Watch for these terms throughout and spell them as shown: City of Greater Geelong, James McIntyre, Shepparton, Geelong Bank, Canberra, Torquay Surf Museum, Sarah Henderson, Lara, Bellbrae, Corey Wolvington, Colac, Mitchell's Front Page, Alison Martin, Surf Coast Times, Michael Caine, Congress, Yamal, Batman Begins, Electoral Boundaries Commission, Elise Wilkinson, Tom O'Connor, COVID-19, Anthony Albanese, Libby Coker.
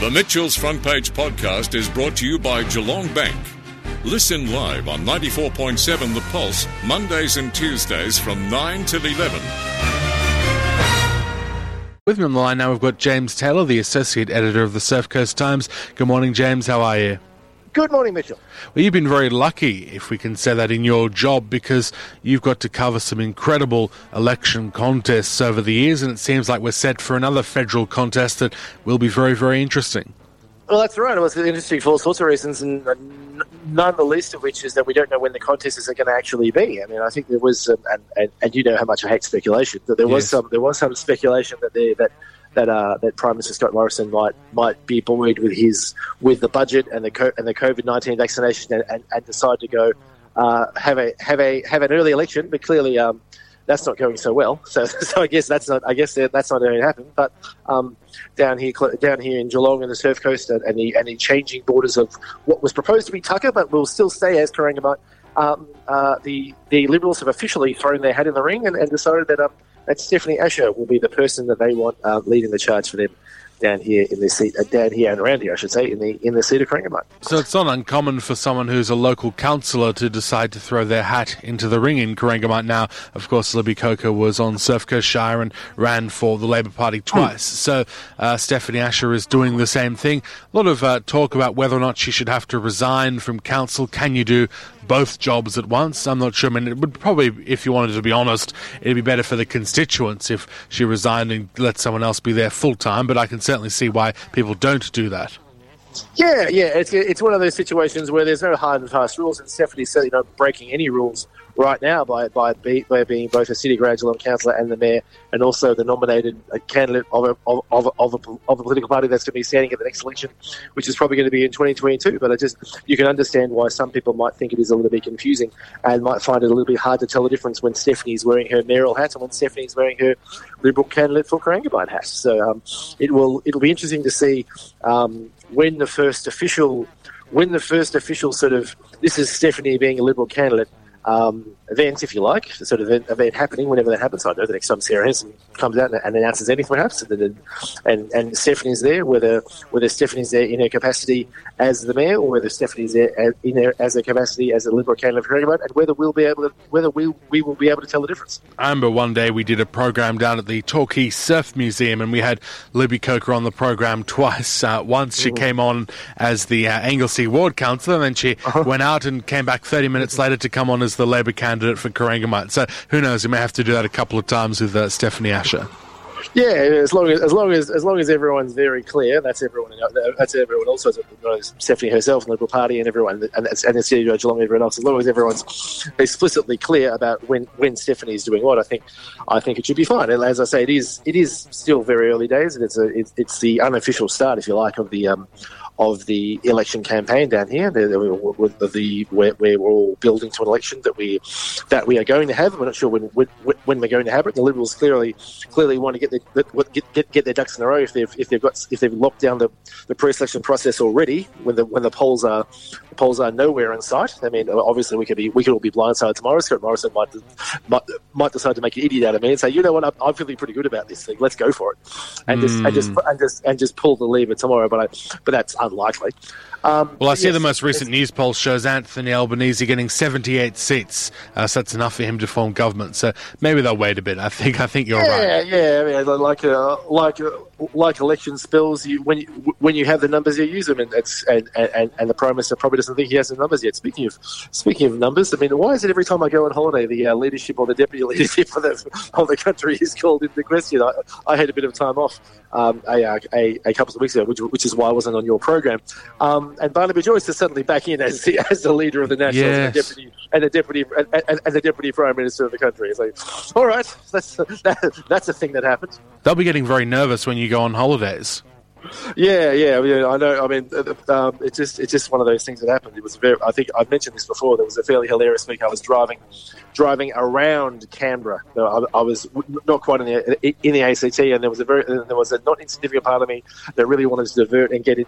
The Mitchell's Front Page podcast is brought to you by Geelong Bank. Listen live on 94.7 The Pulse, Mondays and Tuesdays from 9 till 11. With me on the line now, we've got James Taylor, the Associate Editor of the Surf Coast Times. Good morning, James. How are you? Good morning, Mitchell. Well, you've been very lucky, if we can say that, in your job, because you've got to cover some incredible election contests over the years, and it seems like we're set for another federal contest that will be very, very interesting. Well, that's right. It was interesting for all sorts of reasons, and none the least of which is that we don't know when the contests are going to actually be. I mean, I think there was, and you know how much I hate speculation, that there was some speculation that Prime Minister Scott Morrison might be buoyed with the budget and the COVID-19 vaccination and decide to go have an early election, but clearly that's not going so well. So I guess that's not going to happen. But down here in Geelong and the Surf Coast and the changing borders of what was proposed to be Tucker, but will still stay as Corangamite, the Liberals have officially thrown their hat in the ring and decided that Stephanie Asher will be the person that they want leading the charge for them down here and around here, in the seat of Corangamite. So it's not uncommon for someone who's a local councillor to decide to throw their hat into the ring in Corangamite. Now, of course, Libby Coker was on Surf Coast Shire and ran for the Labor Party twice. So Stephanie Asher is doing the same thing. A lot of talk about whether or not she should have to resign from council. Can you do both jobs at once? I'm not sure. I mean, it would probably, if you wanted to be honest, it'd be better for the constituents if she resigned and let someone else be there full-time, but I can certainly see why people don't do that. Yeah, it's one of those situations where there's no hard and fast rules, and Stephanie's certainly not breaking any rules right now by being both a City of Greater Geelong councillor and the mayor, and also the nominated candidate of a political party that's going to be standing at the next election, which is probably going to be in 2022. But you can understand why some people might think it is a little bit confusing and might find it a little bit hard to tell the difference when Stephanie's wearing her mayoral hat and when Stephanie's wearing her Liberal candidate for Corangamite hat. So it'll be interesting to see. When the first official sort of, this is Stephanie being a Liberal candidate, event, if you like, the sort of event happening, whenever that happens. I know the next time Sarah Henderson comes out and announces anything perhaps, and Stephanie's there, whether Stephanie's there in her capacity as the mayor, or whether Stephanie's there as her capacity as a Liberal candidate for Corangamite, and whether we will be able to tell the difference. I remember one day we did a program down at the Torquay Surf Museum, and we had Libby Coker on the program twice. Once she came on as the Anglesey Ward councillor, and then she went out and came back 30 minutes later to come on as the Labor candidate for Corangamite. So who knows? We may have to do that a couple of times with Stephanie Asher. Yeah, as long as everyone's very clear, that's everyone. That's everyone. Also, knows Stephanie herself, and the Liberal Party, and everyone, and the City of Geelong, everyone else. As long as everyone's explicitly clear about when Stephanie's doing what, I think it should be fine. And as I say, it is still very early days, and it's the unofficial start, if you like, of the election campaign down here, where we're all building to an election that we are going to have. We're not sure when we're going to have it. The Liberals clearly want to get their ducks in a row if they've locked down the pre-election process already. When the polls are nowhere in sight. I mean, obviously we could all be blindsided tomorrow. Scott Morrison might decide to make an idiot out of me and say, you know what, I'm feeling pretty good about this thing. Let's go for it, and just pull the lever tomorrow. But that's unlikely. Well, I see the most recent news poll shows Anthony Albanese getting 78 seats, so that's enough for him to form government. So maybe they'll wait a bit. I think you're right. Yeah. I mean, like election spills, when you have the numbers, you use them, and the Prime Minister probably doesn't think he has the numbers yet. Speaking of numbers, I mean, why is it every time I go on holiday, the leadership or the deputy leadership of the country is called into question? I had a bit of time off a couple of weeks ago, which is why I wasn't on your program. And Barnaby Joyce is suddenly back in as the leader of the Nationals, and the deputy Prime Minister of the country. It's like, all right, that's a thing that happens. They'll be getting very nervous when you go on holidays. Yeah. I know. I mean, it's just one of those things that happened. It was I think I've mentioned this before. There was a fairly hilarious week. I was driving around Canberra. I was not quite in the ACT, and there was a not insignificant part of me that really wanted to divert and get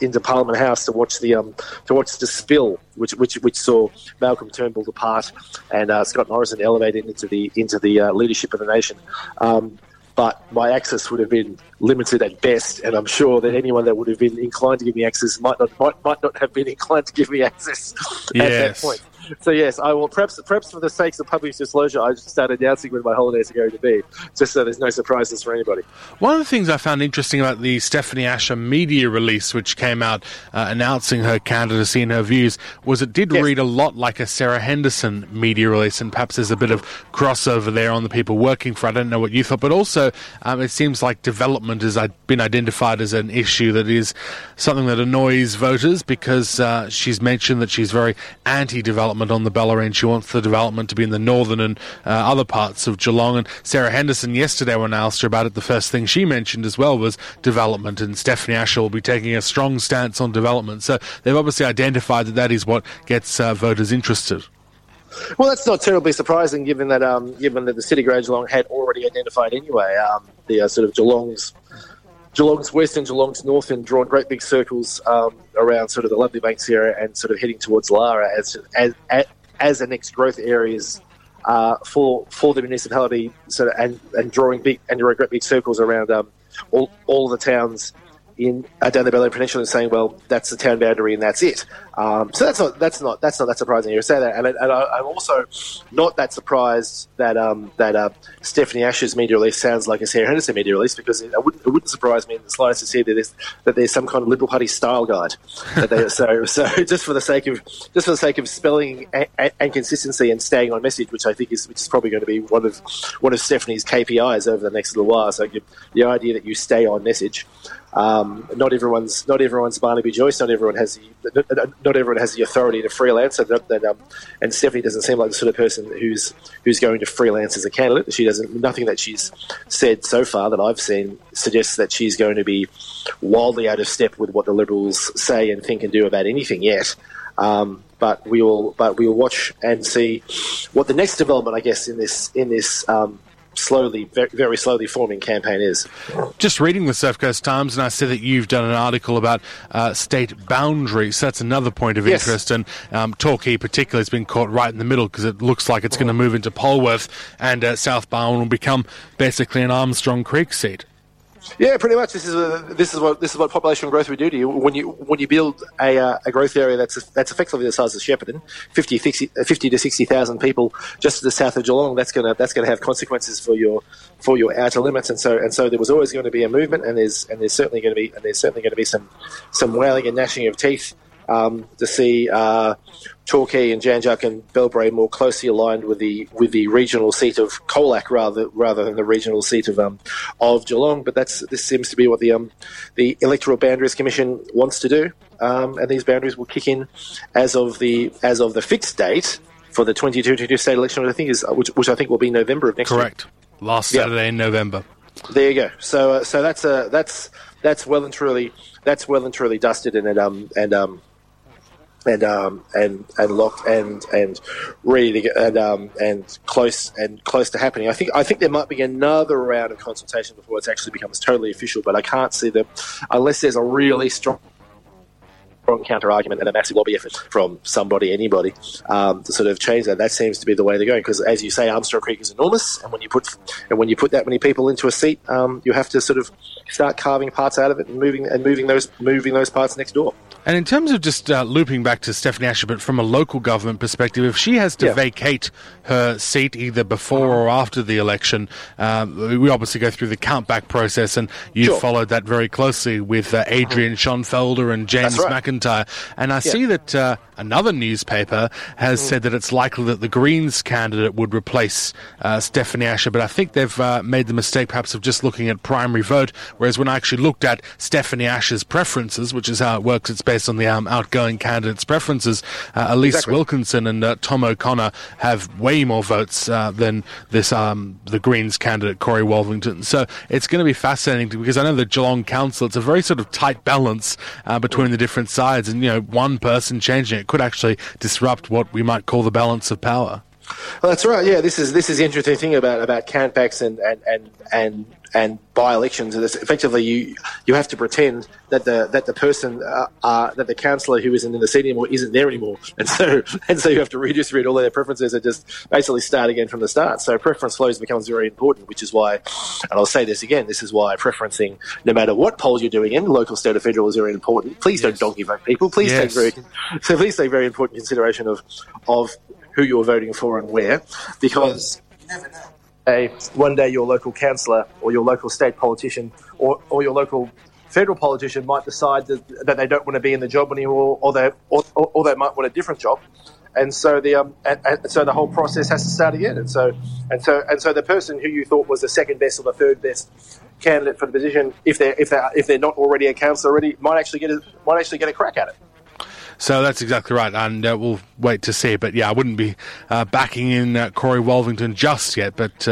into Parliament House to watch the spill, which saw Malcolm Turnbull depart and Scott Morrison elevated into the leadership of the nation. but my access would have been limited at best, and I'm sure that anyone that would have been inclined to give me access might not have been inclined to give me access at that point. So yes, I will. Perhaps for the sakes of public disclosure, I just started announcing when my holidays are going to be, just so there's no surprises for anybody. One of the things I found interesting about the Stephanie Asher media release, which came out announcing her candidacy and her views, was it did read a lot like a Sarah Henderson media release, and perhaps there's a bit of crossover there on the people working for. I don't know what you thought, but also it seems like development has been identified as an issue that is something that annoys voters, because she's mentioned that she's very anti-development on the Bellarine. She wants the development to be in the northern and other parts of Geelong. And Sarah Henderson yesterday, when I asked her about it, the first thing she mentioned as well was development, and Stephanie Asher will be taking a strong stance on development. So they've obviously identified that is what gets voters interested. Well, that's not terribly surprising, given that the City of Greater Geelong had already identified anyway sort of Geelong's west and Geelong's north, and drawn great big circles around sort of the Lovely Banks area and sort of heading towards Lara as the next growth areas for the municipality. So and drawing great big circles around all the towns in down the Bellarine Peninsula, and saying, well, that's the town boundary and that's it. So that's not that surprising you say that. And I'm also not that surprised that Stephanie Asher's media release sounds like a Sarah Henderson media release, because it wouldn't surprise me in the slightest to see that there's some kind of Liberal Party style guide. So just for the sake of spelling and consistency and staying on message, which I think is probably going to be one of Stephanie's KPIs over the next little while. So the idea that you stay on message. Not everyone's Barnaby Joyce. Not everyone has the authority to freelance. And Stephanie doesn't seem like the sort of person who's going to freelance as a candidate. She doesn't. Nothing that she's said so far that I've seen suggests that she's going to be wildly out of step with what the Liberals say and think and do about anything yet. But we will watch and see what the next development, I guess, in this. Slowly, very slowly forming campaign is. Just reading the Surf Coast Times, and I see that you've done an article about state boundaries. That's another point of interest, and Torquay particularly has been caught right in the middle, because it looks like it's going to move into Polworth, and South Barwon will become basically an Armstrong Creek seat. Yeah, pretty much. This is what population growth would do to you when you build a growth area that's effectively the size of Shepparton, 50 to 60,000 people just to the south of Geelong. That's gonna have consequences for your outer limits, and so there was always going to be a movement, and there's certainly going to be some wailing and gnashing of teeth to see Torquay and Jan Juc and Bellbrae more closely aligned with the regional seat of Colac rather than the regional seat of Geelong. But this seems to be what the Electoral Boundaries Commission wants to do, and these boundaries will kick in as of the fixed date for the 2022 state election, which I think will be November of next year. Correct. Last Saturday in November. There you go. So that's well and truly dusted, and and locked and ready to go, and close to happening. I think there might be another round of consultation before it actually becomes totally official, but I can't see them unless there's a really strong counter argument and a massive lobby effort from somebody, anybody, to sort of change that. That seems to be the way they're going, because, as you say, Armstrong Creek is enormous, and when you put that many people into a seat, you have to sort of start carving parts out of it and moving those parts next door. And in terms of just looping back to Stephanie Asher, but from a local government perspective, if she has to vacate her seat either before or after the election, we obviously go through the countback process, and you followed that very closely with Adrian Schoenfelder and James McIntyre. And I see that another newspaper has said that it's likely that the Greens candidate would replace Stephanie Asher, but I think they've made the mistake perhaps of just looking at primary vote, whereas when I actually looked at Stephanie Asher's preferences, which is how it works, it's based on the outgoing candidates' preferences, Elise Wilkinson and Tom O'Connor have way more votes than this the Greens candidate, Corey Wolvington. So it's going to be fascinating, because I know the Geelong Council, it's a very sort of tight balance between the different sides, and, you know, one person changing it could actually disrupt what we might call the balance of power. Well, that's right. Yeah, this is the interesting thing about countbacks and by-elections. Effectively, you have to pretend that the person that the councillor who isn't in the seat anymore isn't there anymore, and so you have to redistribute all their preferences and just basically start again from the start. So preference flows becomes very important, which is why, and I'll say this again, this is why preferencing, no matter what polls you're doing in local, state, or federal, is very important. Please don't donkey vote people. Please take very important consideration of who you're voting for and where, because you never know. One day your local councillor or your local state politician or your local federal politician might decide that they don't want to be in the job anymore, or they might want a different job, and so the whole process has to start again. And so the person who you thought was the second best or the third best candidate for the position, if they're not already a councillor already, might actually get a crack at it. So that's exactly right, and we'll wait to see. But, yeah, I wouldn't be backing in Corey Wolvington just yet. But,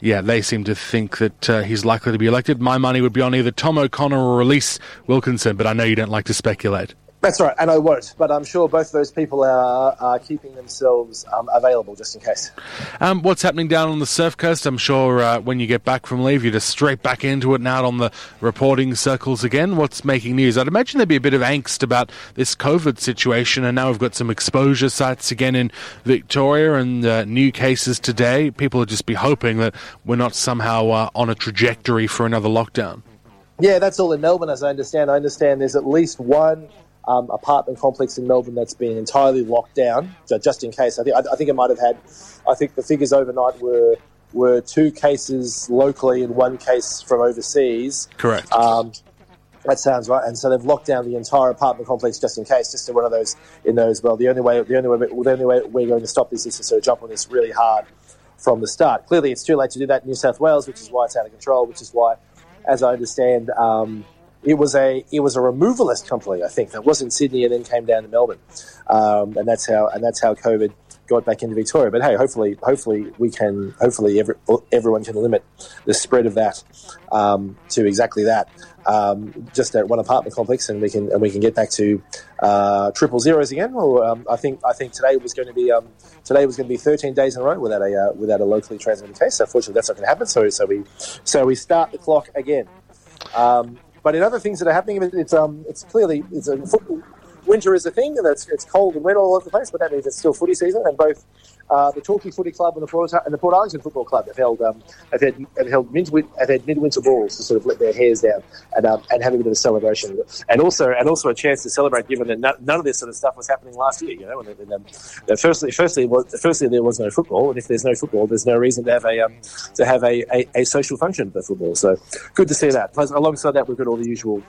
yeah, they seem to think that he's likely to be elected. My money would be on either Tom O'Connor or Elise Wilkinson, but I know you don't like to speculate. That's right, and I won't. But I'm sure both those people are keeping themselves available just in case. What's happening down on the surf coast? I'm sure when you get back from leave, you're just straight back into it and out on the reporting circles again. What's making news? I'd imagine there'd be a bit of angst about this COVID situation, and now we've got some exposure sites again in Victoria and new cases today. People would just be hoping that we're not somehow on a trajectory for another lockdown. Yeah, that's all in Melbourne, as I understand. I understand there's at least one apartment complex in Melbourne that's been entirely locked down, so just in case. I think it might have had, I think the figures overnight were 2 cases locally and 1 case from overseas. Correct. That sounds right. And so they've locked down the entire apartment complex just in case, just to one of those in those. Well, the only way we're going to stop this is to sort of jump on this really hard from the start. Clearly, it's too late to do that in New South Wales, which is why it's out of control. Which is why, as I understand, It was a removalist company, I think, that was in Sydney and then came down to Melbourne, and that's how COVID got back into Victoria. But hey, hopefully everyone can limit the spread of that to exactly that, just that one apartment complex, and we can get back to 000s again. Well, I think today was going to be 13 days in a row without a locally transmitted case. So fortunately, that's not going to happen. So we start the clock again. But in other things that are happening, it's clearly winter is a thing, and it's cold and wet all over the place. But that means it's still footy season, and both the Torquay Footy Club and the Port Arlington Football Club have had midwinter balls to sort of let their hairs down and have a bit of a celebration, and also a chance to celebrate, given that none of this sort of stuff was happening last year. You know, firstly there was no football, and if there's no football, there's no reason to have a social function for football. So good to see that. Plus, alongside that, we've got all the usual.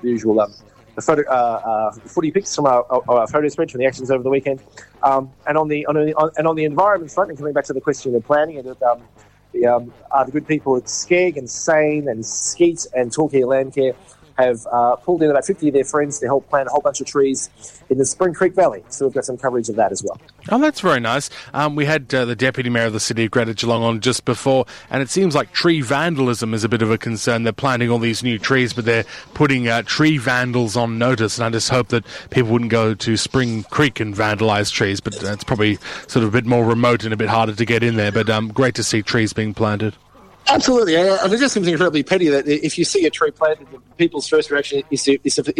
Footy pics from our photo spread from the actions over the weekend, and on the environment front, and coming back to the question of planning, and the good people at Skeg and Sane and Skeet and Torquay Landcare have pulled in about 50 of their friends to help plant a whole bunch of trees in the Spring Creek Valley. So we've got some coverage of that as well. Oh, that's very nice. We had the Deputy Mayor of the City of Greater Geelong on just before, and it seems like tree vandalism is a bit of a concern. They're planting all these new trees, but they're putting tree vandals on notice, and I just hope that people wouldn't go to Spring Creek and vandalise trees, but it's probably sort of a bit more remote and a bit harder to get in there, but great to see trees being planted. Absolutely, and it just seems incredibly petty that if you see a tree planted, people's first reaction is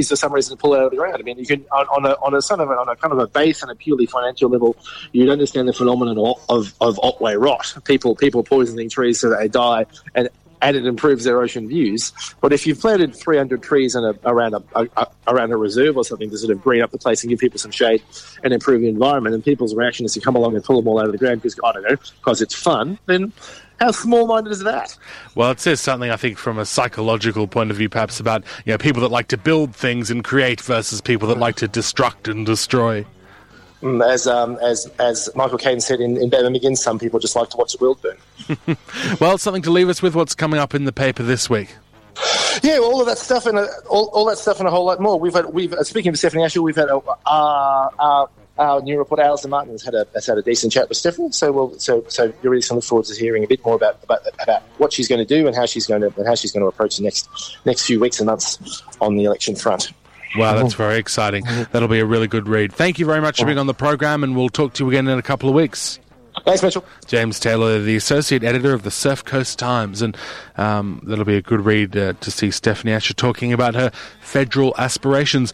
for some reason to pull it out of the ground. I mean, you can on a base and a purely financial level, you'd understand the phenomenon of Otway rot. People poisoning trees so that they die, and it improves their ocean views. But if you've planted 300 trees around a reserve or something to sort of green up the place and give people some shade and improve the environment, and people's reaction is to come along and pull them all out of the ground because it's fun, then how small-minded is that? Well, it says something, I think, from a psychological point of view, perhaps, about people that like to build things and create versus people that like to destruct and destroy. As Michael Caine said in Batman Begins, some people just like to watch the world burn. Well, something to leave us with. What's coming up in the paper this week? Yeah, well, all of that stuff and all that stuff and a whole lot more. We've speaking of Stephanie Asher, we've had our new reporter Alison Martin has had a decent chat with Stephanie, so you really look forward to hearing a bit more about what she's going to do and how she's going to approach the next few weeks and months on the election front. Wow, that's very exciting. That'll be a really good read. Thank you very much for being on the program, and we'll talk to you again in a couple of weeks. Thanks, Mitchell. James Taylor, the associate editor of the Surf Coast Times, and that'll be a good read to see Stephanie Asher talking about her federal aspirations.